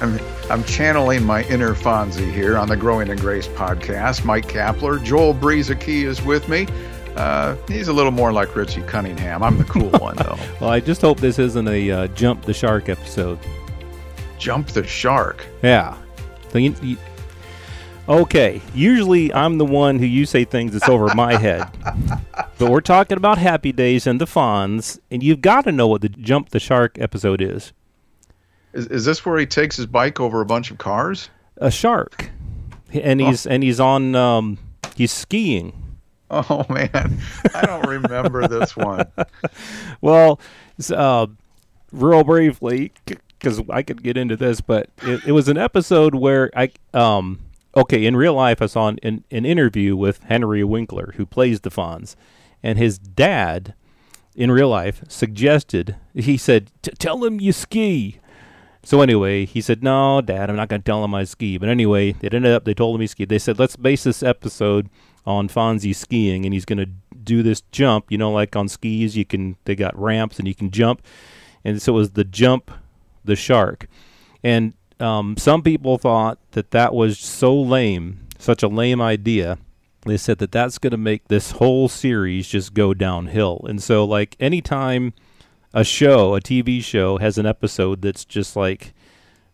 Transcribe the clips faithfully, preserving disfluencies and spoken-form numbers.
I'm, I'm channeling my inner Fonzie here on the Growing in Grace podcast. Mike Kapler, Joel Brzezinski is with me. Uh, he's a little more like Richie Cunningham. I'm the cool one, though. Well, I just hope this isn't a uh, Jump the Shark episode. Jump the Shark? Yeah. So you, you, okay. Usually I'm the one who you say things that's over my head. But we're talking about Happy Days and the Fonz, and you've got to know what the Jump the Shark episode is. Is, is this where he takes his bike over a bunch of cars? A shark, and he's oh. and he's on um, he's skiing. Oh man, I don't remember this one. Well, uh, real briefly, because I could get into this, but it, it was an episode where I um okay in real life I saw an, an an interview with Henry Winkler, who plays the Fonz, and his dad in real life suggested he said tell him you ski. So anyway, he said, no, Dad, I'm not going to tell him I ski. But anyway, it ended up, they told him he skied. They said, let's base this episode on Fonzie skiing, and he's going to do this jump. You know, like on skis, you can, they got ramps, and you can jump. And so it was the Jump the Shark. And um, some people thought that that was so lame, such a lame idea. They said that that's going to make this whole series just go downhill. And so, like, anytime a show, a T V show, has an episode that's just like,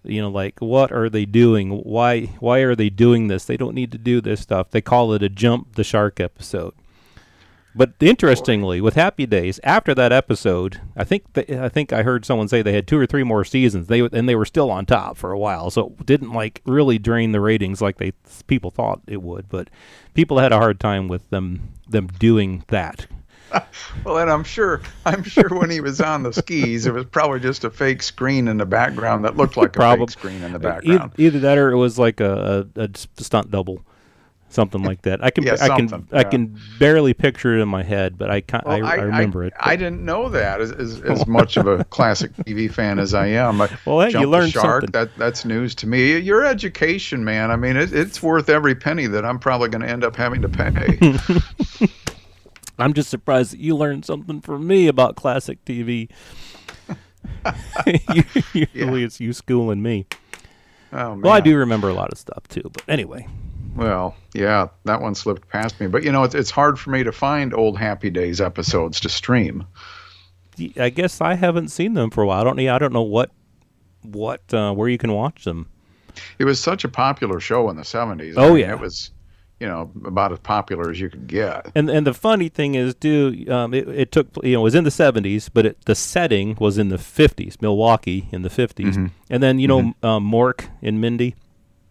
you know, like, what are they doing? Why why are they doing this? They don't need to do this stuff. They call it a Jump the Shark episode. But interestingly, with Happy Days, after that episode, I think the, I think I heard someone say they had two or three more seasons, They and they were still on top for a while, so it didn't, like, really drain the ratings like they people thought it would. But people had a hard time with them them doing that. Well, and I'm sure, I'm sure when he was on the skis, it was probably just a fake screen in the background that looked like a probably. fake screen in the background. Either, either that, or it was like a, a, a stunt double, something like that. I can, yeah, I can, yeah. I can barely picture it in my head, but I can, well, I, I, I remember I, it. But I didn't know that as, as, as much of a classic T V fan as I am. I well, hey, you learned shark, something. That, that's news to me. Your education, man. I mean, it, it's worth every penny that I'm probably going to end up having to pay. I'm just surprised that you learned something from me about classic T V. Usually yeah. It's you schooling me. Oh, man. Well, I do remember a lot of stuff, too. But anyway. Well, yeah, that one slipped past me. But, you know, it's, it's hard for me to find old Happy Days episodes to stream. I guess I haven't seen them for a while. I don't, I don't know what, what uh, where you can watch them. It was such a popular show in the seventies. Oh, I mean, yeah. It was, you know, about as popular as you could get. And and the funny thing is, too, um, it, it took, you know, it was in the seventies, but it, the setting was in the fifties, Milwaukee in the fifties. Mm-hmm. And then, you know, mm-hmm. um, Mork and Mindy,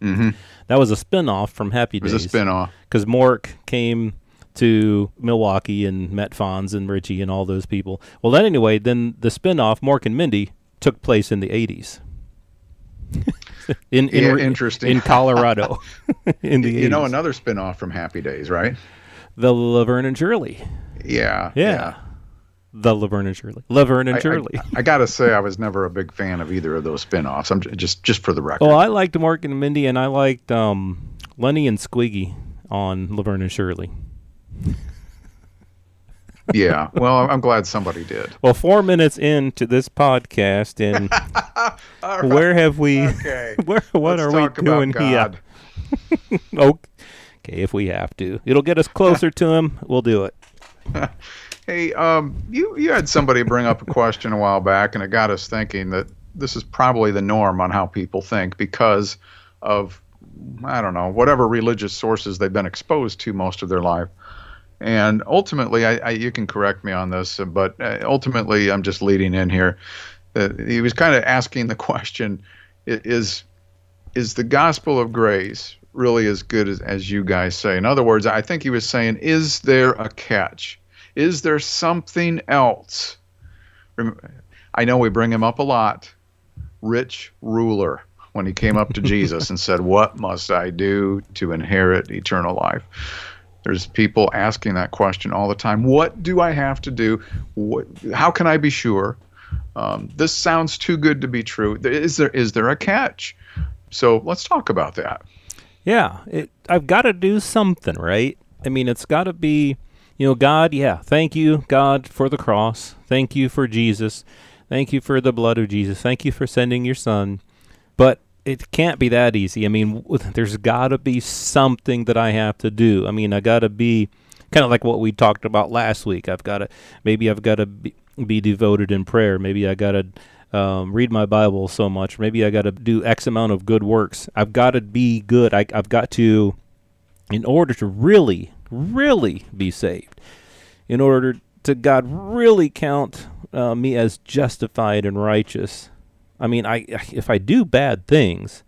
mm-hmm. that was a spinoff from Happy Days. It was Days, a spinoff. Because Mork came to Milwaukee and met Fonz and Richie and all those people. Well, then anyway, then the spinoff, Mork and Mindy, took place in the eighties. In, in, yeah, interesting. In Colorado. In the you eighties. Know another spinoff from Happy Days, right? The Laverne and Shirley. Yeah, yeah. Yeah. The Laverne and Shirley. Laverne and I, Shirley. I, I got to say I was never a big fan of either of those spinoffs. I'm just just for the record. Well, I liked Mork and Mindy, and I liked um, Lenny and Squiggy on Laverne and Shirley. Yeah, well, I'm glad somebody did. Well, four minutes into this podcast, and right. Where have we, okay. where, what Let's are we doing here? Okay, if we have to. It'll get us closer to him. We'll do it. Hey, um, you, you had somebody bring up a question a while back, and it got us thinking that this is probably the norm on how people think because of, I don't know, whatever religious sources they've been exposed to most of their life. And ultimately, I, I, you can correct me on this, but ultimately, I'm just leading in here. Uh, he was kind of asking the question, is is the gospel of grace really as good as, as you guys say? In other words, I think he was saying, is there a catch? Is there something else? I know we bring him up a lot. Rich ruler. when he came up to Jesus and said, "What must I do to inherit eternal life?" There's people asking that question all the time. What do I have to do? What, how can I be sure? Um, this sounds too good to be true. Is there is there a catch? So let's talk about that. Yeah, it, I've got to do something, right? I mean, it's got to be, you know, God, yeah, thank you, God, for the cross. Thank you for Jesus. Thank you for the blood of Jesus. Thank you for sending your son. But it can't be that easy. I mean, there's got to be something that I have to do. I mean, I got to be kind of like what we talked about last week. I've got to, maybe I've got to be, be devoted in prayer. Maybe I got to um, read my Bible so much. Maybe I got to do X amount of good works. I've got to be good. I, I've got to, in order to really, really be saved, in order to God really count uh, me as justified and righteous, I mean, I if I do bad things,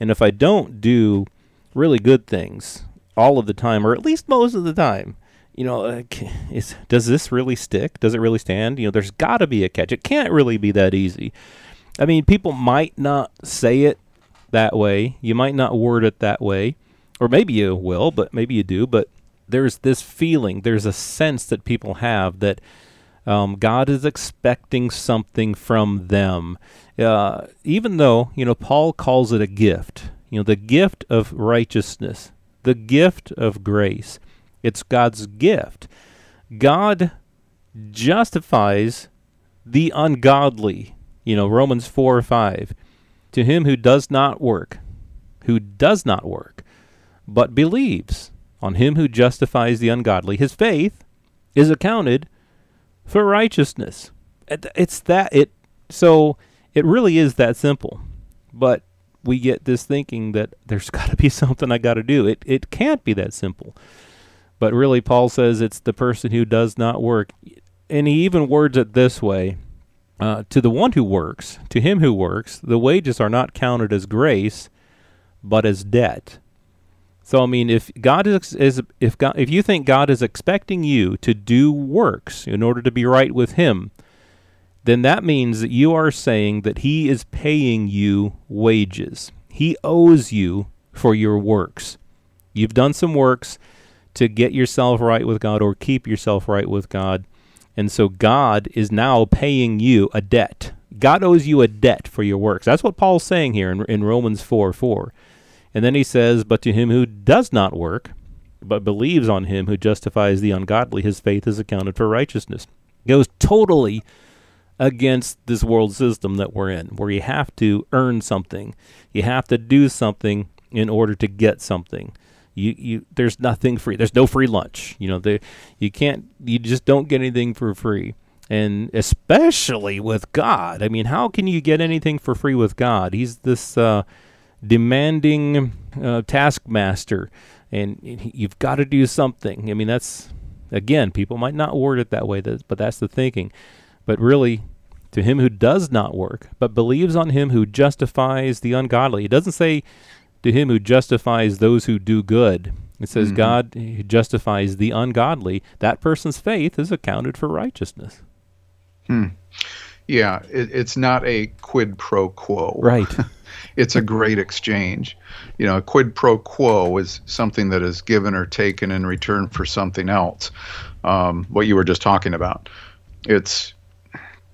and if I don't do really good things all of the time, or at least most of the time, you know, like, is, does this really stick? Does it really stand? You know, there's got to be a catch. It can't really be that easy. I mean, people might not say it that way. You might not word it that way, or maybe you will, but maybe you do. But there's this feeling, there's a sense that people have that Um, God is expecting something from them, uh, even though, you know, Paul calls it a gift, you know, the gift of righteousness, the gift of grace. It's God's gift. God justifies the ungodly, you know, Romans four or five, to him who does not work, who does not work, but believes on him who justifies the ungodly. His faith is accounted for righteousness. It's that it, so it really is that simple. But we get this thinking that there's got to be something I got to do. It it can't be that simple. But really, Paul says it's the person who does not work, and he even words it this way: uh, to the one who works, to him who works, the wages are not counted as grace, but as debt. So I mean, if God is, is if God, if you think God is expecting you to do works in order to be right with Him, then that means that you are saying that He is paying you wages. He owes you for your works. You've done some works to get yourself right with God or keep yourself right with God, and so God is now paying you a debt. God owes you a debt for your works. That's what Paul's saying here in, in Romans four four. And then he says, but to him who does not work, but believes on him who justifies the ungodly, his faith is accounted for righteousness. It goes totally against this world system that we're in, where you have to earn something. You have to do something in order to get something. You, you, there's nothing free. There's no free lunch. You know, there, you can't, you just don't get anything for free. And especially with God. I mean, how can you get anything for free with God? He's this, uh, demanding uh, taskmaster, and you've got to do something. I mean, that's, again, people might not word it that way, but that's the thinking. But really, to him who does not work, but believes on him who justifies the ungodly. It doesn't say to him who justifies those who do good. It says mm-hmm. God who justifies the ungodly. That person's faith is accounted for righteousness. Hmm. Yeah, it, it's not a quid pro quo. Right. It's a great exchange. You know, a quid pro quo is something that is given or taken in return for something else, um, what you were just talking about. It's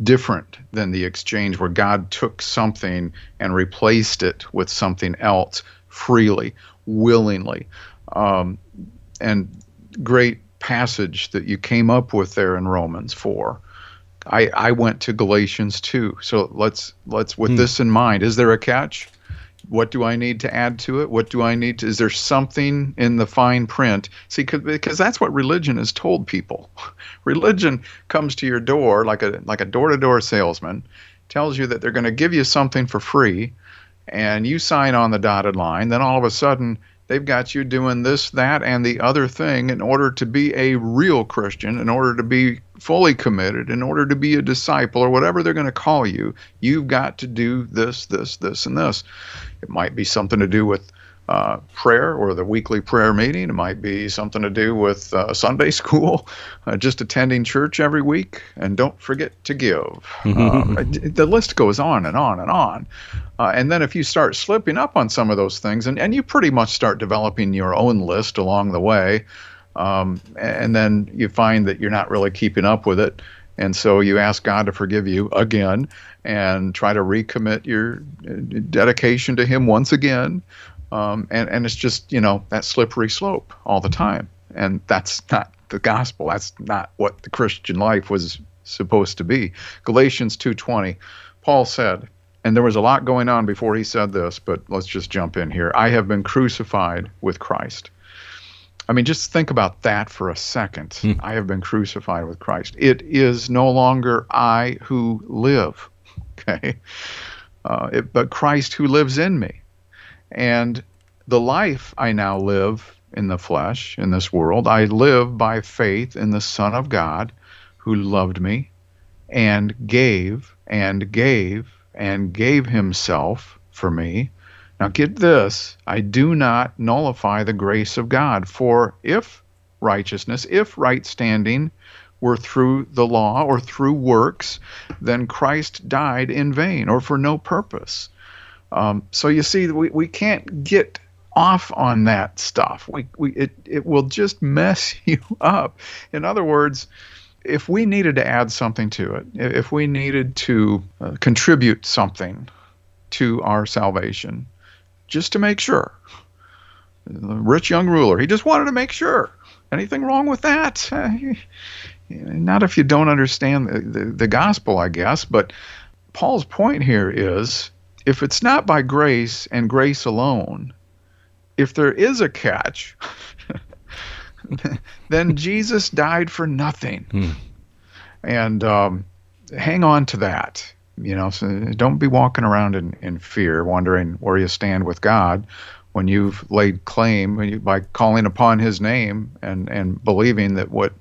different than the exchange where God took something and replaced it with something else freely, willingly. Um, and great passage that you came up with there in Romans four. I, I went to Galatians two. So let's, let's with hmm. this in mind, is there a catch? What do I need to add to it? What do I need to, is there something in the fine print? See, cause, because that's what religion has told people. Religion comes to your door like a, like a door-to-door salesman, tells you that they're going to give you something for free, and you sign on the dotted line. Then all of a sudden, they've got you doing this, that, and the other thing in order to be a real Christian, in order to be fully committed, in order to be a disciple, or whatever they're going to call you. You've got to do this, this, this, and this. It might be something to do with uh, prayer or the weekly prayer meeting. It might be something to do with uh, Sunday school, uh, just attending church every week, and don't forget to give. um, the list goes on and on and on. Uh, and then if you start slipping up on some of those things, and, and you pretty much start developing your own list along the way, um, and then you find that you're not really keeping up with it. And so you ask God to forgive you again and try to recommit your dedication to Him once again. Um, and, and it's just, you know, that slippery slope all the time. And that's not the gospel. That's not what the Christian life was supposed to be. Galatians two twenty, Paul said, and there was a lot going on before he said this, but let's just jump in here. I have been crucified with Christ. I mean, just think about that for a second. Mm. I have been crucified with Christ. It is no longer I who live, okay, uh, it, but Christ who lives in me. And the life I now live in the flesh, in this world, I live by faith in the Son of God who loved me and gave and gave and gave Himself for me. Now get this, I do not nullify the grace of God, for if righteousness, if right standing were through the law or through works, then Christ died in vain or for no purpose. Um, so you see, we, we can't get off on that stuff. We, we, it, it will just mess you up. In other words, if we needed to add something to it, if we needed to uh, contribute something to our salvation, just to make sure. The rich young ruler, he just wanted to make sure. Anything wrong with that? Uh, he, not if you don't understand the, the, the gospel, I guess. But Paul's point here is, if it's not by grace and grace alone, if there is a catch, then Jesus died for nothing. Hmm. And um, hang on to that. You know, so don't be walking around in, in fear, wondering where you stand with God when you've laid claim when you, by calling upon His name and, and believing that what,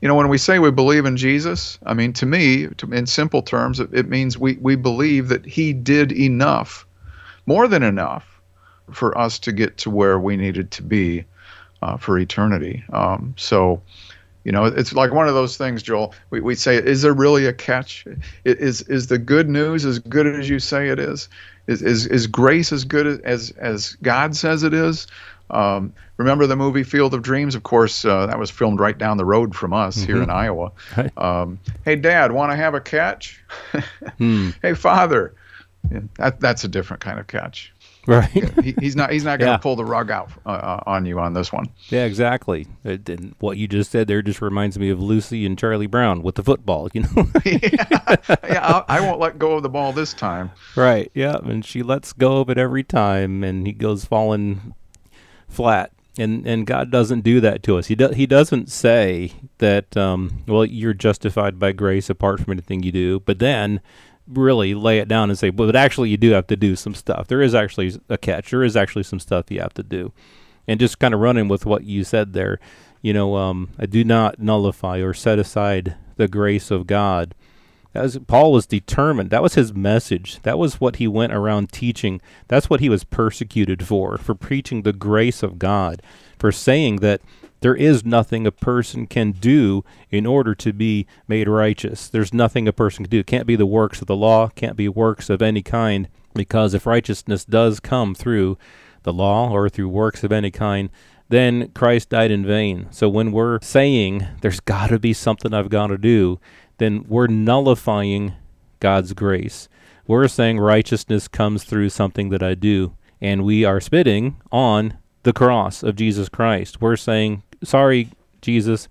you know, when we say we believe in Jesus, I mean, to me, to, in simple terms, it, it means we, we believe that He did enough, more than enough, for us to get to where we needed to be uh, for eternity. Um, so... You know, it's like one of those things, Joel. We we say, is there really a catch? Is is the good news as good as you say it is? Is is, is grace as good as as God says it is? Um, remember the movie Field of Dreams? Of course, uh, that was filmed right down the road from us mm-hmm. here in Iowa. Hi. Um, hey, Dad, want to have a catch? hmm. Hey, Father, yeah, that that's a different kind of catch. Right, he, he's not. He's not going to yeah. pull the rug out uh, on you on this one. Yeah, exactly. It, and what you just said there just reminds me of Lucy and Charlie Brown with the football. You know, yeah, yeah I won't let go of the ball this time. Right. Yeah, and she lets go of it every time, and he goes falling flat. And and God doesn't do that to us. He do, He doesn't say that. Um, well, you're justified by grace apart from anything you do. But then. Really lay it down and say, but actually you do have to do some stuff. There is actually a catch. There is actually some stuff you have to do. And just kind of running with what you said there, you know, um, I do not nullify or set aside the grace of God. As Paul was determined, that was his message. That was what he went around teaching. That's what he was persecuted for, for preaching the grace of God, for saying that there is nothing a person can do in order to be made righteous. There's nothing a person can do. It can't be the works of the law, can't be works of any kind, because if righteousness does come through the law or through works of any kind, then Christ died in vain. So when we're saying there's got to be something I've got to do, then we're nullifying God's grace. We're saying righteousness comes through something that I do, and we are spitting on the cross of Jesus Christ. We're saying, sorry, Jesus,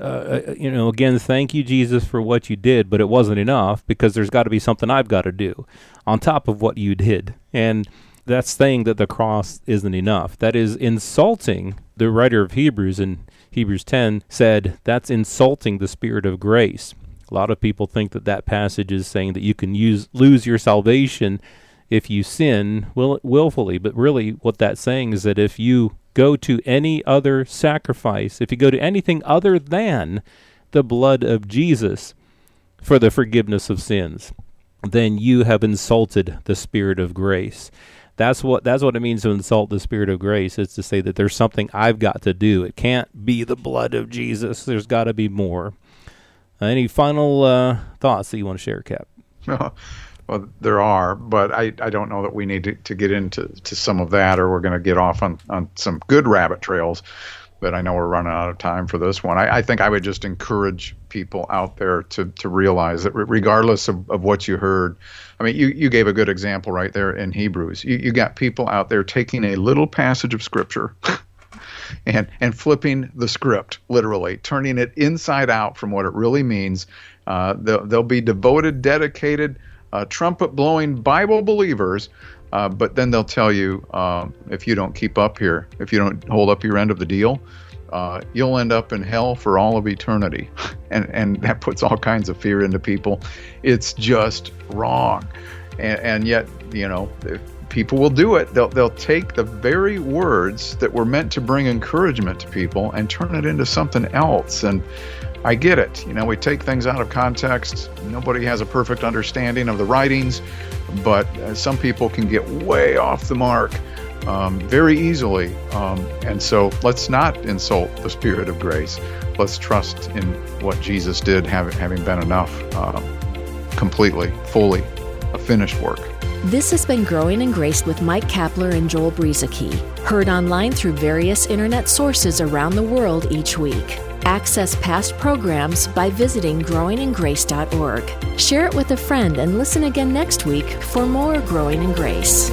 uh, you know, again, thank you, Jesus, for what you did, but it wasn't enough, because there's got to be something I've got to do on top of what you did. And that's saying that the cross isn't enough. That is insulting. The writer of Hebrews in Hebrews ten said that's insulting the Spirit of grace. A lot of people think that that passage is saying that you can use lose your salvation if you sin will, willfully. But really what that's saying is that if you go to any other sacrifice, if you go to anything other than the blood of Jesus for the forgiveness of sins, then you have insulted the Spirit of grace. That's what that's what it means to insult the Spirit of grace, is to say that there's something I've got to do. It can't be the blood of Jesus. There's got to be more. Uh, any final uh, thoughts that you want to share, Cap? Well, there are, but I, I don't know that we need to, to get into to some of that, or we're going to get off on, on some good rabbit trails. But I know we're running out of time for this one. I, I think I would just encourage people out there to to realize that regardless of, of what you heard, I mean, you, you gave a good example right there in Hebrews. You, you got people out there taking a little passage of Scripture and, and flipping the script, literally, turning it inside out from what it really means. Uh, they'll, they'll be devoted, dedicated, uh, trumpet-blowing Bible believers. Uh, but then they'll tell you, um, if you don't keep up here, if you don't hold up your end of the deal, uh, you'll end up in hell for all of eternity. And and that puts all kinds of fear into people. It's just wrong. And, and yet, you know, people will do it. They'll, they'll take the very words that were meant to bring encouragement to people and turn it into something else. And I get it. You know, we take things out of context. Nobody has a perfect understanding of the writings, but uh, some people can get way off the mark um, very easily. Um, and so let's not insult the Spirit of grace. Let's trust in what Jesus did, have, having been enough, uh, completely, fully, a finished work. This has been Growing in Grace with Mike Kapler and Joel Brzezinski, heard online through various internet sources around the world each week. Access past programs by visiting growing in grace dot org. Share it with a friend and listen again next week for more Growing in Grace.